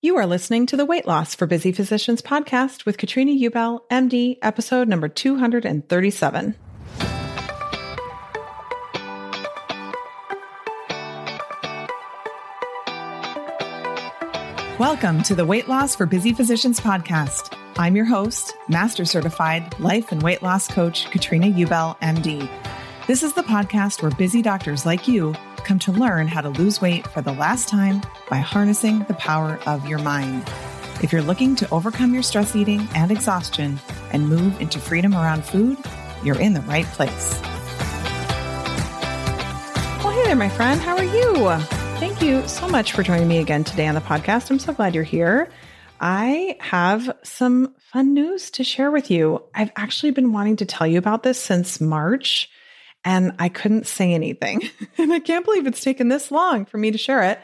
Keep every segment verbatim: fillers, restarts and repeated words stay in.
You are listening to the Weight Loss for Busy Physicians podcast with Katrina Ubell, M D, episode number two hundred thirty-seven. Welcome to the Weight Loss for Busy Physicians podcast. I'm your host, Master Certified Life and Weight Loss Coach, Katrina Ubell, M D. This is the podcast where busy doctors like you come to learn how to lose weight for the last time by harnessing the power of your mind. If you're looking to overcome your stress eating and exhaustion and move into freedom around food, you're in the right place. Well, hey there, my friend. How are you? Thank you so much for joining me again today on the podcast. I'm so glad you're here. I have some fun news to share with you. I've actually been wanting to tell you about this since March, and I couldn't say anything. And I can't believe it's taken this long for me to share it.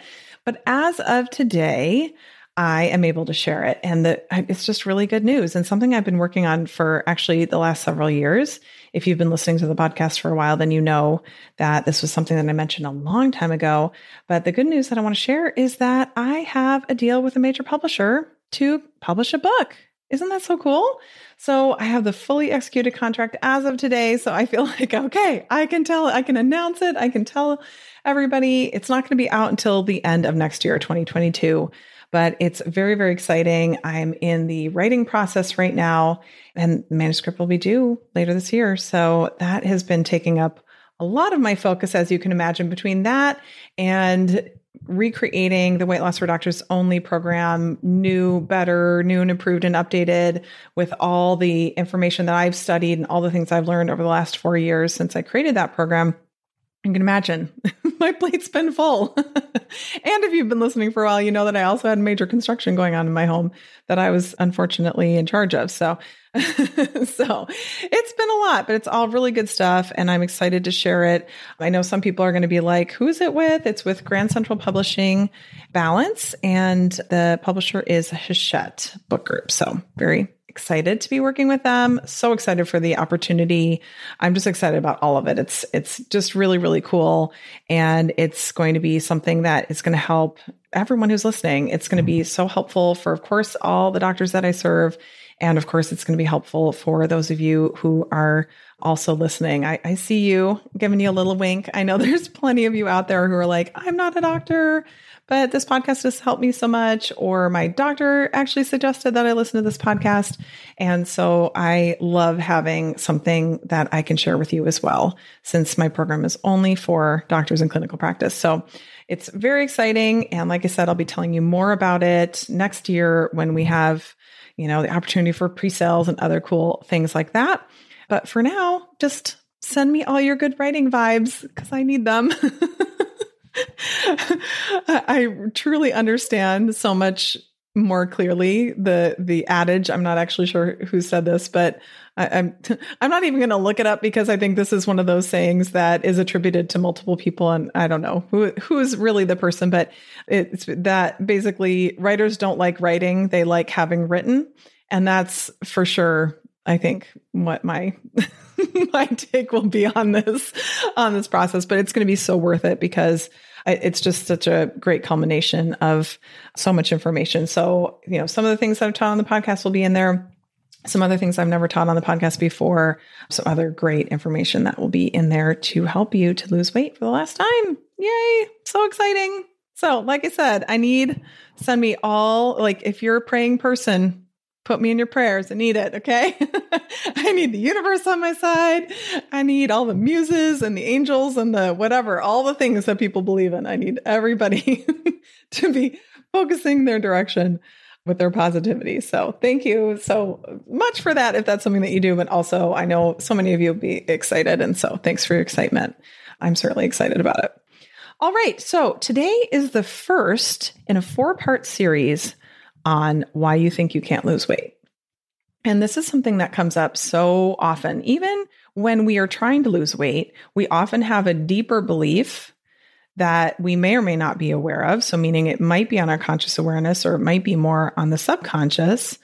But as of today, I am able to share it. And the, it's just really good news and something I've been working on for actually the last several years. If you've been listening to the podcast for a while, then you know that this was something that I mentioned a long time ago. But the good news that I want to share is that I have a deal with a major publisher to publish a book. Isn't that so cool? So I have the fully executed contract as of today. So I feel like, okay, I can tell, I can announce it. I can tell everybody. It's not going to be out until the end of next year, twenty twenty-two, but it's very, very exciting. I'm in the writing process right now and manuscript will be due later this year. So that has been taking up a lot of my focus, as you can imagine, between that and recreating the Weight Loss for Doctors Only program, new, better, new and improved and updated with all the information that I've studied and all the things I've learned over the last four years since I created that program. You can imagine my plate's been full. And if you've been listening for a while, you know that I also had major construction going on in my home that I was unfortunately in charge of. So, so it's been a lot, but it's all really good stuff. And I'm excited to share it. I know some people are going to be like, who's it with? It's with Grand Central Publishing Balance. And the publisher is Hachette Book Group. So very excited to be working with them. So excited for the opportunity. I'm just excited about all of it. It's it's just really, really cool. And it's going to be something that is going to help everyone who's listening. It's going to be so helpful for, of course, all the doctors that I serve. And of course, it's going to be helpful for those of you who are also listening. I, I see you, giving you a little wink. I know there's plenty of you out there who are like, I'm not a doctor, but this podcast has helped me so much. Or my doctor actually suggested that I listen to this podcast. And so I love having something that I can share with you as well, since my program is only for doctors in clinical practice. So it's very exciting. And like I said, I'll be telling you more about it next year when we have, you know, the opportunity for pre-sales and other cool things like that. But for now, just send me all your good writing vibes because I need them. I truly understand so much more clearly the the adage. I'm not actually sure who said this, but I, I'm I'm not even going to look it up because I think this is one of those sayings that is attributed to multiple people, and I don't know who who is really the person, but it's that basically writers don't like writing; they like having written, and that's for sure. I think what my my take will be on this on this process, but it's going to be so worth it because it's just such a great culmination of so much information. So, you know, some of the things that I've taught on the podcast will be in there. Some other things I've never taught on the podcast before. Some other great information that will be in there to help you to lose weight for the last time. Yay. So exciting. So like I said, I need, send me all, like if you're a praying person, put me in your prayers. I need it. Okay. I need the universe on my side. I need all the muses and the angels and the whatever, all the things that people believe in. I need everybody to be focusing their direction with their positivity. So thank you so much for that. If that's something that you do, but also I know so many of you will be excited. And so thanks for your excitement. I'm certainly excited about it. All right. So today is the first in a four-part series on why you think you can't lose weight. And this is something that comes up so often. Even when we are trying to lose weight, we often have a deeper belief that we may or may not be aware of. So meaning it might be on our conscious awareness or it might be more on the subconscious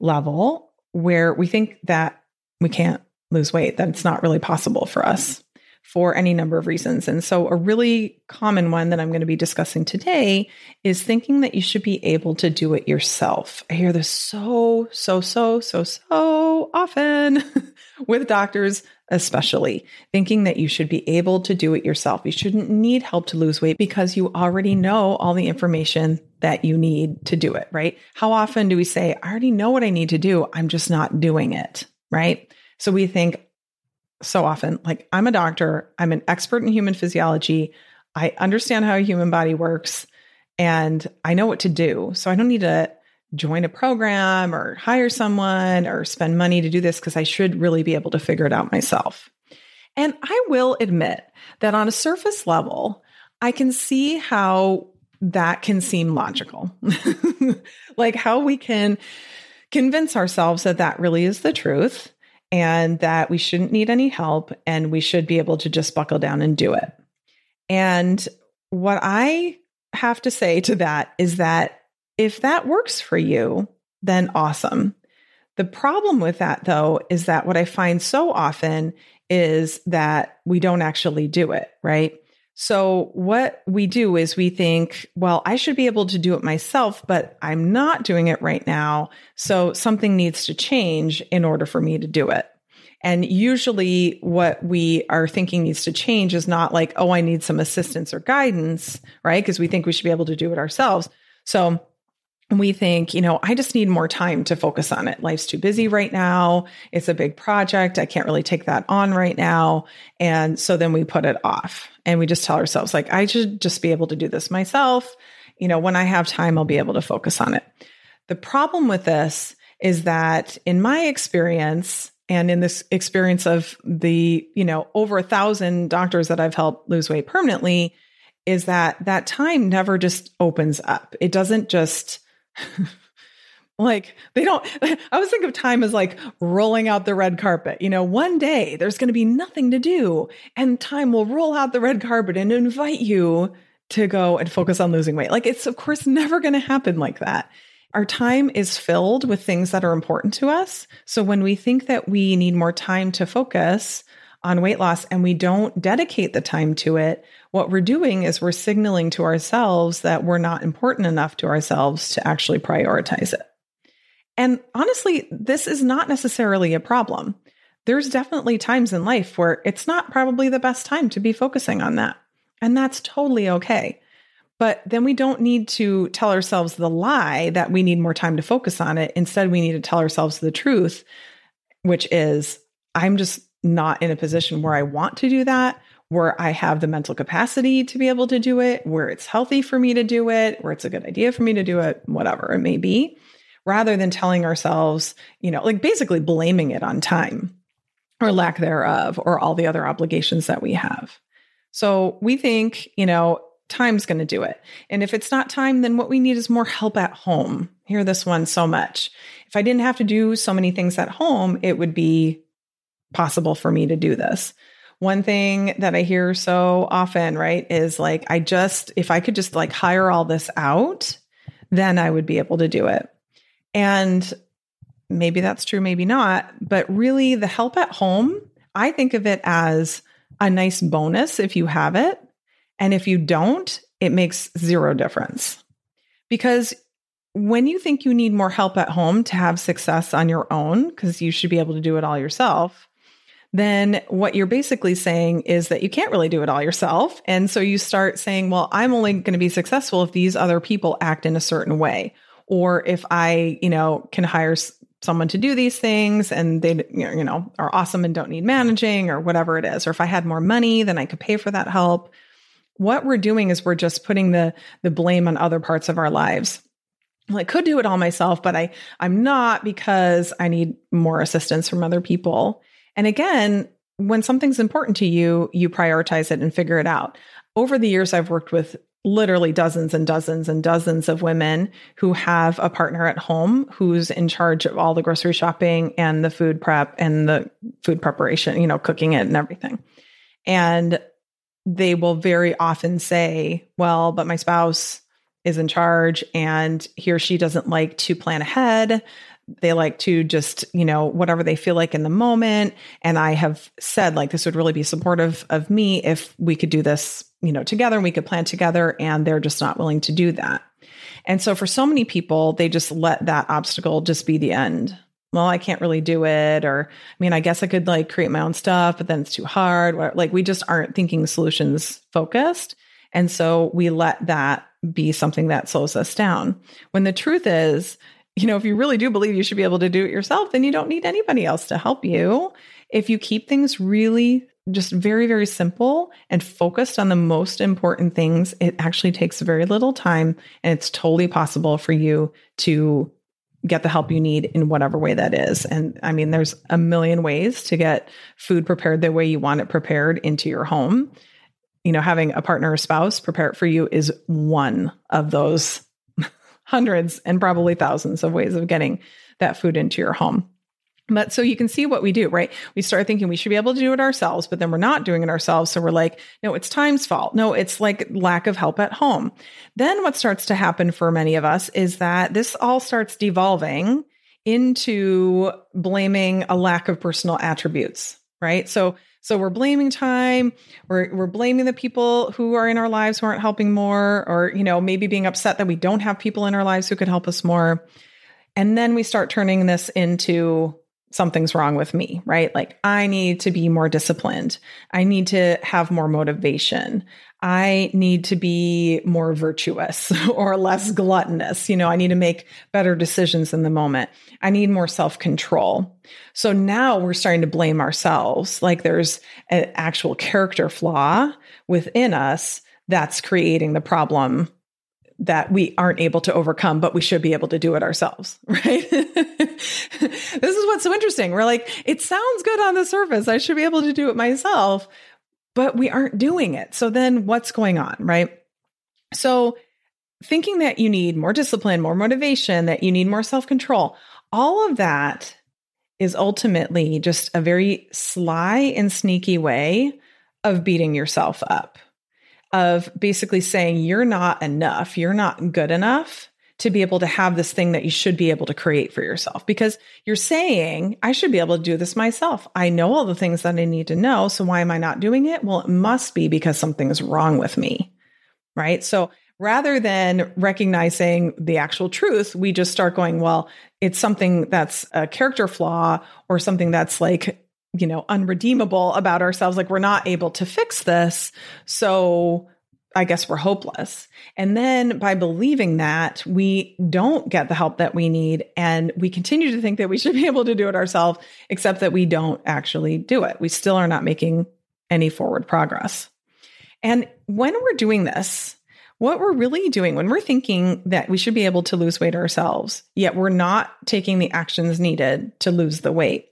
level where we think that we can't lose weight, that it's not really possible for us for any number of reasons. And so a really common one that I'm going to be discussing today is thinking that you should be able to do it yourself. I hear this so, so, so, so, so often with doctors, especially thinking that you should be able to do it yourself. You shouldn't need help to lose weight because you already know all the information that you need to do it, right? How often do we say, I already know what I need to do. I'm just not doing it, right? So we think, so often, like I'm a doctor, I'm an expert in human physiology. I understand how a human body works and I know what to do. So I don't need to join a program or hire someone or spend money to do this because I should really be able to figure it out myself. And I will admit that on a surface level, I can see how that can seem logical, like how we can convince ourselves that that really is the truth. And that we shouldn't need any help and we should be able to just buckle down and do it. And what I have to say to that is that if that works for you, then awesome. The problem with that, though, is that what I find so often is that we don't actually do it, right? So what we do is we think, well, I should be able to do it myself, but I'm not doing it right now. So something needs to change in order for me to do it. And usually what we are thinking needs to change is not like, oh, I need some assistance or guidance, right? Because we think we should be able to do it ourselves. So we think, you know, I just need more time to focus on it. Life's too busy right now. It's a big project. I can't really take that on right now. And so then we put it off and we just tell ourselves, like, I should just be able to do this myself. You know, when I have time, I'll be able to focus on it. The problem with this is that in my experience and in this experience of the, you know, over a thousand doctors that I've helped lose weight permanently is that that time never just opens up. It doesn't just like they don't, I always think of time as like rolling out the red carpet. You know, one day there's going to be nothing to do and time will roll out the red carpet and invite you to go and focus on losing weight. Like it's of course never going to happen like that. Our time is filled with things that are important to us. So when we think that we need more time to focus on weight loss and we don't dedicate the time to it, what we're doing is we're signaling to ourselves that we're not important enough to ourselves to actually prioritize it. And honestly, this is not necessarily a problem. There's definitely times in life where it's not probably the best time to be focusing on that. And that's totally okay. But then we don't need to tell ourselves the lie that we need more time to focus on it. Instead, we need to tell ourselves the truth, which is I'm just not in a position where I want to do that, where I have the mental capacity to be able to do it, where it's healthy for me to do it, where it's a good idea for me to do it, whatever it may be, rather than telling ourselves, you know, like basically blaming it on time or lack thereof, or all the other obligations that we have. So we think, you know, time's going to do it. And if it's not time, then what we need is more help at home. I hear this one so much. If I didn't have to do so many things at home, it would be possible for me to do this. One thing that I hear so often, right, is like, I just, if I could just like hire all this out, then I would be able to do it. And maybe that's true, maybe not. But really, the help at home, I think of it as a nice bonus if you have it. And if you don't, it makes zero difference. Because when you think you need more help at home to have success on your own, because you should be able to do it all yourself, then what you're basically saying is that you can't really do it all yourself. And so you start saying, well, I'm only going to be successful if these other people act in a certain way. Or if I, you know, can hire someone to do these things and they, you know, are awesome and don't need managing or whatever it is. Or if I had more money, then I could pay for that help. What we're doing is we're just putting the the blame on other parts of our lives. Well, I could do it all myself, but I, I'm not because I need more assistance from other people. And again, when something's important to you, you prioritize it and figure it out. Over the years, I've worked with literally dozens and dozens and dozens of women who have a partner at home who's in charge of all the grocery shopping and the food prep and the food preparation, you know, cooking it and everything. And they will very often say, well, but my spouse is in charge and he or she doesn't like to plan ahead. They like to just, you know, whatever they feel like in the moment. And I have said, like, this would really be supportive of me if we could do this, you know, together and we could plan together. And they're just not willing to do that. And so for so many people, they just let that obstacle just be the end. Well, I can't really do it. Or, I mean, I guess I could like create my own stuff, but then it's too hard. Like, we just aren't thinking solutions focused. And so we let that be something that slows us down. When the truth is, you know, if you really do believe you should be able to do it yourself, then you don't need anybody else to help you. If you keep things really just very, very simple and focused on the most important things, it actually takes very little time and it's totally possible for you to get the help you need in whatever way that is. And I mean, there's a million ways to get food prepared the way you want it prepared into your home. You know, having a partner or spouse prepare it for you is one of those hundreds and probably thousands of ways of getting that food into your home. But so you can see what we do, right? We start thinking we should be able to do it ourselves, but then we're not doing it ourselves. So we're like, no, it's time's fault. No, it's like lack of help at home. Then what starts to happen for many of us is that this all starts devolving into blaming a lack of personal attributes, right? So So we're blaming time, we're we're blaming the people who are in our lives who aren't helping more, or, you know, maybe being upset that we don't have people in our lives who could help us more. And then we start turning this into something's wrong with me, right? Like, I need to be more disciplined. I need to have more motivation. I need to be more virtuous or less gluttonous. You know, I need to make better decisions in the moment. I need more self-control. So now we're starting to blame ourselves. Like, there's an actual character flaw within us that's creating the problem that we aren't able to overcome, but we should be able to do it ourselves, right? This is what's so interesting. We're like, it sounds good on the surface. I should be able to do it myself, but we aren't doing it. So then what's going on, right? So thinking that you need more discipline, more motivation, that you need more self-control, all of that is ultimately just a very sly and sneaky way of beating yourself up, of basically saying you're not enough, you're not good enough to be able to have this thing that you should be able to create for yourself. Because you're saying, I should be able to do this myself. I know all the things that I need to know. So why am I not doing it? Well, it must be because something is wrong with me, right? So rather than recognizing the actual truth, we just start going, well, it's something that's a character flaw or something that's like, you know, unredeemable about ourselves. Like, we're not able to fix this. So I guess we're hopeless. And then by believing that, we don't get the help that we need. And we continue to think that we should be able to do it ourselves, except that we don't actually do it. We still are not making any forward progress. And when we're doing this, what we're really doing when we're thinking that we should be able to lose weight ourselves, yet we're not taking the actions needed to lose the weight,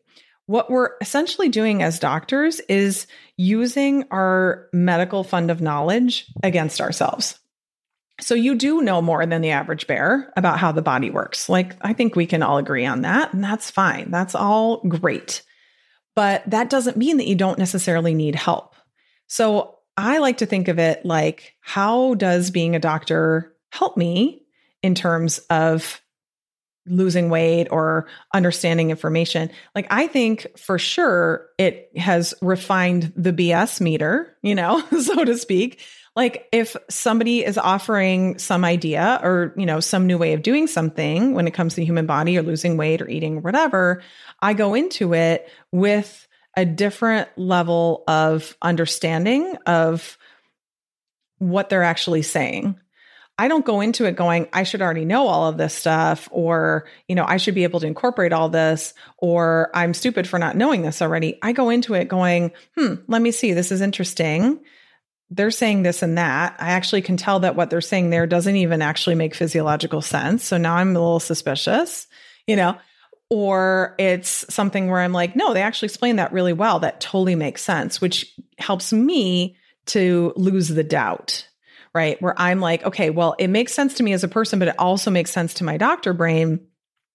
what we're essentially doing as doctors is using our medical fund of knowledge against ourselves. So you do know more than the average bear about how the body works. Like, I think we can all agree on that, and that's fine. That's all great. But that doesn't mean that you don't necessarily need help. So I like to think of it like, how does being a doctor help me in terms of losing weight or understanding information? Like, I think for sure it has refined the B S meter, you know, so to speak. Like, if somebody is offering some idea or, you know, some new way of doing something when it comes to the human body or losing weight or eating or whatever, I go into it with a different level of understanding of what they're actually saying. I don't go into it going, I should already know all of this stuff, or, you know, I should be able to incorporate all this, or I'm stupid for not knowing this already. I go into it going, hmm, let me see. This is interesting. They're saying this and that. I actually can tell that what they're saying there doesn't even actually make physiological sense. So now I'm a little suspicious, you know, or it's something where I'm like, no, they actually explained that really well. That totally makes sense, which helps me to lose the doubt, right? Where I'm like, okay, well, it makes sense to me as a person, but it also makes sense to my doctor brain.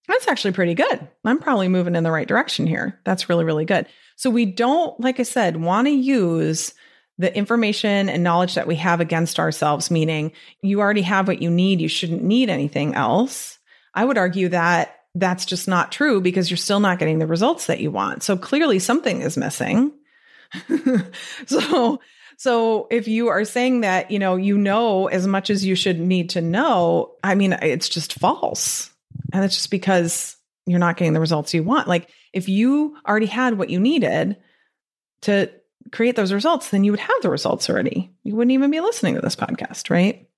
That's actually pretty good. I'm probably moving in the right direction here. That's really, really good. So we don't, like I said, want to use the information and knowledge that we have against ourselves, meaning you already have what you need. You shouldn't need anything else. I would argue that that's just not true, because you're still not getting the results that you want. So clearly something is missing. so So if you are saying that, you know, you know as much as you should need to know, I mean, it's just false. And it's just because you're not getting the results you want. Like, if you already had what you needed to create those results, then you would have the results already. You wouldn't even be listening to this podcast, right?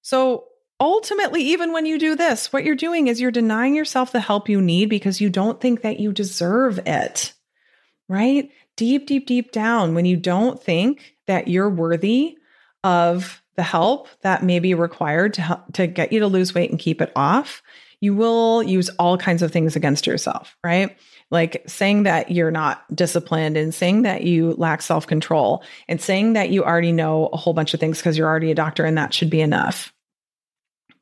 So ultimately, even when you do this, what you're doing is you're denying yourself the help you need because you don't think that you deserve it, right? Deep, deep, deep down, when you don't think that you're worthy of the help that may be required to help, to get you to lose weight and keep it off, you will use all kinds of things against yourself, right? Like saying that you're not disciplined, and saying that you lack self-control, and saying that you already know a whole bunch of things because you're already a doctor and that should be enough.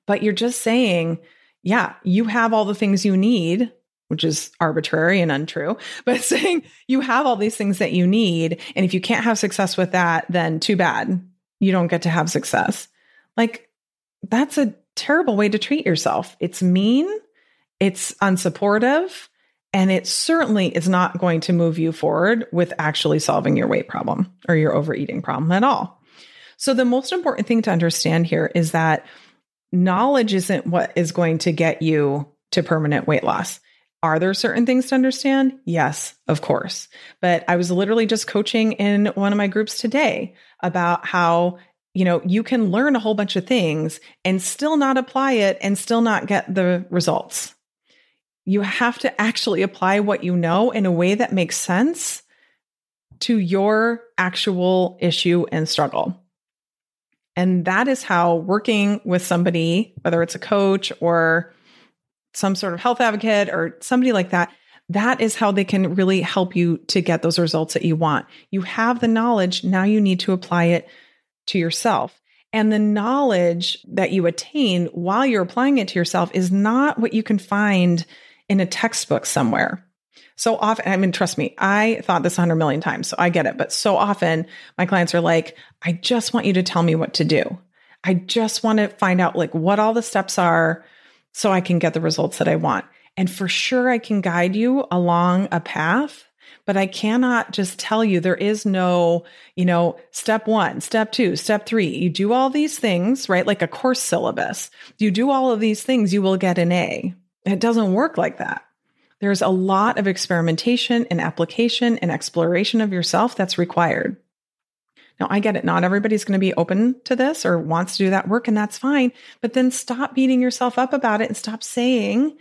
But you're just saying, yeah, you have all the things you need, which is arbitrary and untrue, but saying you have all these things that you need. And if you can't have success with that, then too bad. You don't get to have success. Like, that's a terrible way to treat yourself. It's mean, it's unsupportive, and it certainly is not going to move you forward with actually solving your weight problem or your overeating problem at all. So the most important thing to understand here is that knowledge isn't what is going to get you to permanent weight loss. Are there certain things to understand? Yes, of course. But I was literally just coaching in one of my groups today about how, you know, you can learn a whole bunch of things and still not apply it and still not get the results. You have to actually apply what you know in a way that makes sense to your actual issue and struggle. And that is how working with somebody, whether it's a coach or some sort of health advocate or somebody like that, that is how they can really help you to get those results that you want. You have the knowledge. Now you need to apply it to yourself. And the knowledge that you attain while you're applying it to yourself is not what you can find in a textbook somewhere. So often, I mean, trust me, I thought this a hundred million times, so I get it. But so often my clients are like, I just want you to tell me what to do. I just want to find out like what all the steps are, so I can get the results that I want. And for sure, I can guide you along a path, but I cannot just tell you. There is no, you know, step one, step two, step three. You do all these things, right? Like a course syllabus. You do all of these things, you will get an A. It doesn't work like that. There's a lot of experimentation and application and exploration of yourself that's required. Now, I get it. Not everybody's going to be open to this or wants to do that work, and that's fine. But then stop beating yourself up about it and stop saying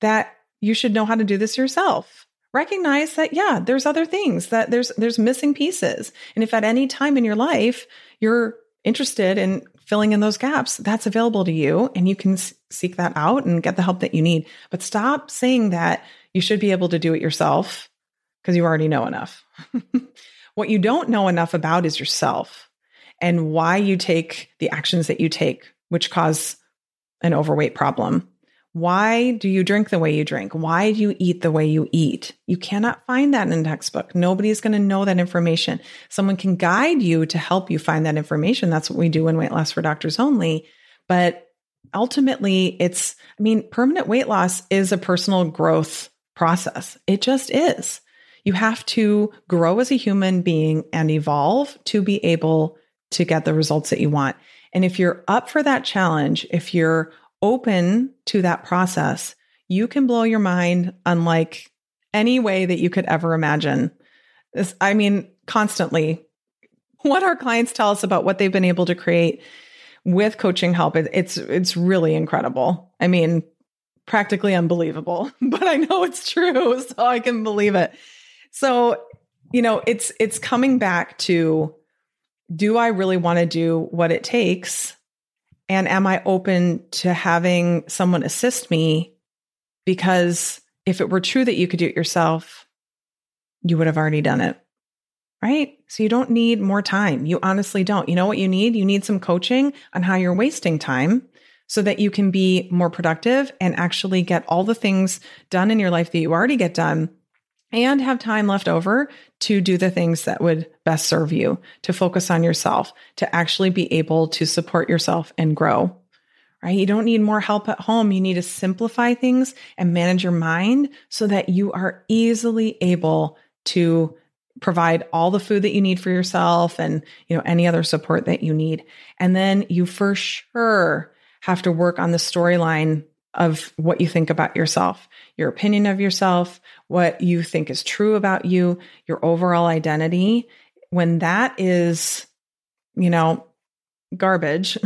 that you should know how to do this yourself. Recognize that, yeah, there's other things, that there's there's missing pieces. And if at any time in your life you're interested in filling in those gaps, that's available to you, and you can seek that out and get the help that you need. But stop saying that you should be able to do it yourself because you already know enough. What you don't know enough about is yourself and why you take the actions that you take, which cause an overweight problem. Why do you drink the way you drink? Why do you eat the way you eat? You cannot find that in a textbook. Nobody's going to know that information. Someone can guide you to help you find that information. That's what we do in Weight Loss for Doctors Only. But ultimately, it's, I mean, permanent weight loss is a personal growth process. It just is. You have to grow as a human being and evolve to be able to get the results that you want. And if you're up for that challenge, if you're open to that process, you can blow your mind unlike any way that you could ever imagine. This, I mean, constantly, what our clients tell us about what they've been able to create with coaching help, it, it's it's really incredible. I mean, practically unbelievable, but I know it's true, so I can believe it. So, you know, it's it's coming back to, do I really want to do what it takes? And am I open to having someone assist me? Because if it were true that you could do it yourself, you would have already done it, right? So you don't need more time. You honestly don't. You know what you need? You need some coaching on how you're wasting time so that you can be more productive and actually get all the things done in your life that you already get done and have time left over to do the things that would best serve you, to focus on yourself, to actually be able to support yourself and grow, right? You don't need more help at home. You need to simplify things and manage your mind so that you are easily able to provide all the food that you need for yourself and, you know, any other support that you need. And then you for sure have to work on the storyline of what you think about yourself, your opinion of yourself, what you think is true about you, your overall identity. When that is, you know, garbage,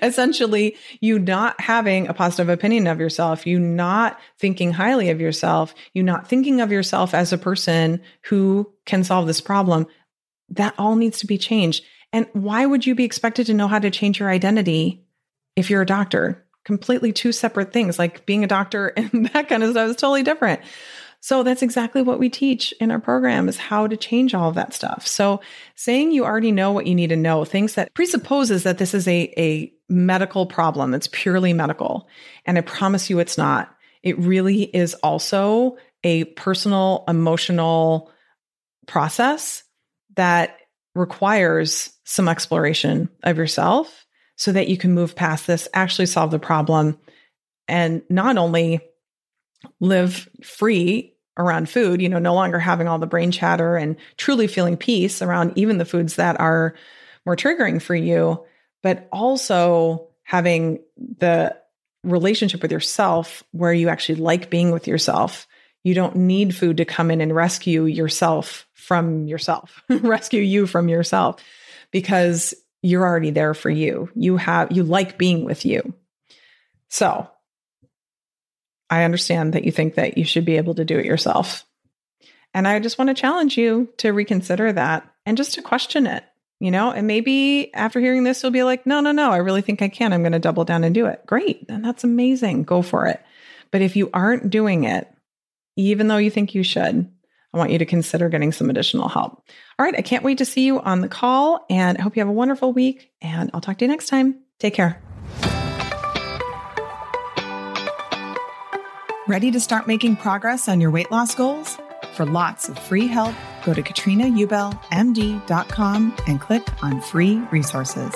essentially, you not having a positive opinion of yourself, you not thinking highly of yourself, you not thinking of yourself as a person who can solve this problem, that all needs to be changed. And why would you be expected to know how to change your identity if you're a doctor? Completely two separate things, like being a doctor and that kind of stuff is totally different. So that's exactly what we teach in our program, is how to change all of that stuff. So saying you already know what you need to know, things that presupposes that this is a, a medical problem that's purely medical. And I promise you it's not. It really is also a personal, emotional process that requires some exploration of yourself so that you can move past this, actually solve the problem, and not only live free around food, you know, no longer having all the brain chatter and truly feeling peace around even the foods that are more triggering for you, but also having the relationship with yourself where you actually like being with yourself. You don't need food to come in and rescue yourself from yourself, rescue you from yourself, because you're already there for you. You have, you like being with you. So I understand that you think that you should be able to do it yourself. And I just want to challenge you to reconsider that and just to question it, you know, and maybe after hearing this, you'll be like, no, no, no, I really think I can. I'm going to double down and do it. Great. And that's amazing. Go for it. But if you aren't doing it, even though you think you should, I want you to consider getting some additional help. All right. I can't wait to see you on the call, and I hope you have a wonderful week, and I'll talk to you next time. Take care. Ready to start making progress on your weight loss goals? For lots of free help, go to katrina ubell m d dot com and click on free resources.